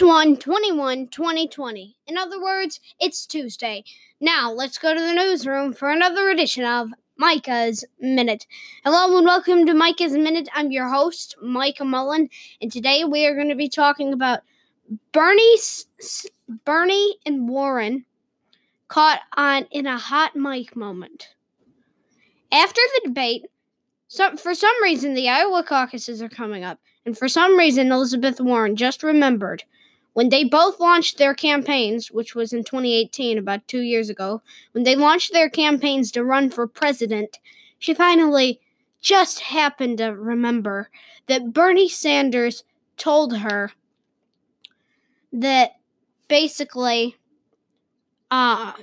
6/21/2020. In other words, it's Tuesday. Now, let's go to the newsroom for another edition of Micah's Minute. Hello and welcome to Micah's Minute. I'm your host, Micah Mullen, and today we are going to be talking about Bernie and Warren caught on in a hot mic moment. After the debate, for some reason, the Iowa caucuses are coming up. And for some reason, Elizabeth Warren just remembered when they both launched their campaigns, which was in 2018, about 2 years ago, when they launched their campaigns to run for president, she finally just happened to remember that Bernie Sanders told her that basically a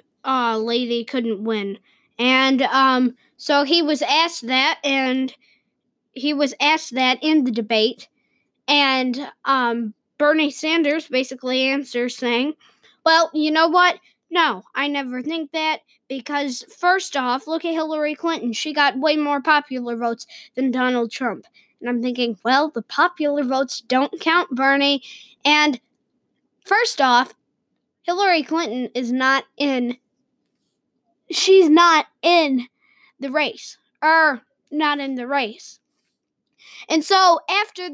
lady couldn't win. And so he was asked that, and he was asked that in the debate, and Bernie Sanders basically answers saying, well, you know what? No, I never think that, because first off, look at Hillary Clinton. She got way more popular votes than Donald Trump. And I'm thinking, well, the popular votes don't count, Bernie. And first off, Hillary Clinton is not in. She's not in the race. Not in the race. And so after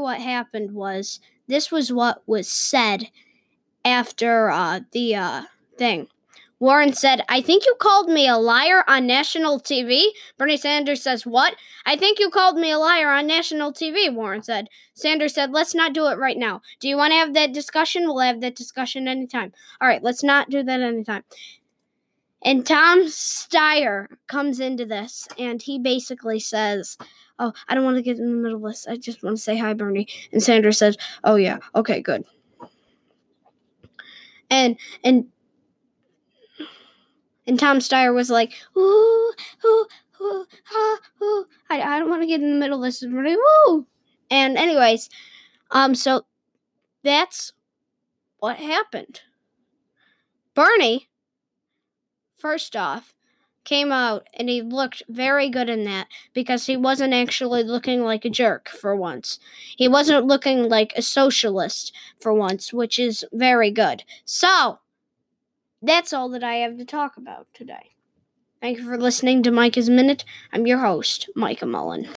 what happened was, this was what was said after the thing. Warren said, "I think you called me a liar on national TV." Bernie Sanders says, "What?" "I think you called me a liar on national TV," Warren said. Sanders said, "Let's not do it right now. Do you want to have that discussion? We'll have that discussion anytime." All right, let's not do that anytime. And Tom Steyer comes into this, and he basically says, "Oh, I don't want to get in the middle of this. I just want to say hi, Bernie." And Sanders says, "Oh, yeah, okay, good." And Tom Steyer was like, "Ooh, ooh, ooh, ha, ooh. I don't want to get in the middle of this, Bernie. Woo!" And anyways, so that's what happened. Bernie, first off, came out and he looked very good in that, because he wasn't actually looking like a jerk for once. He wasn't looking like a socialist for once, which is very good. So, that's all that I have to talk about today. Thank you for listening to Micah's Minute. I'm your host, Micah Mullen.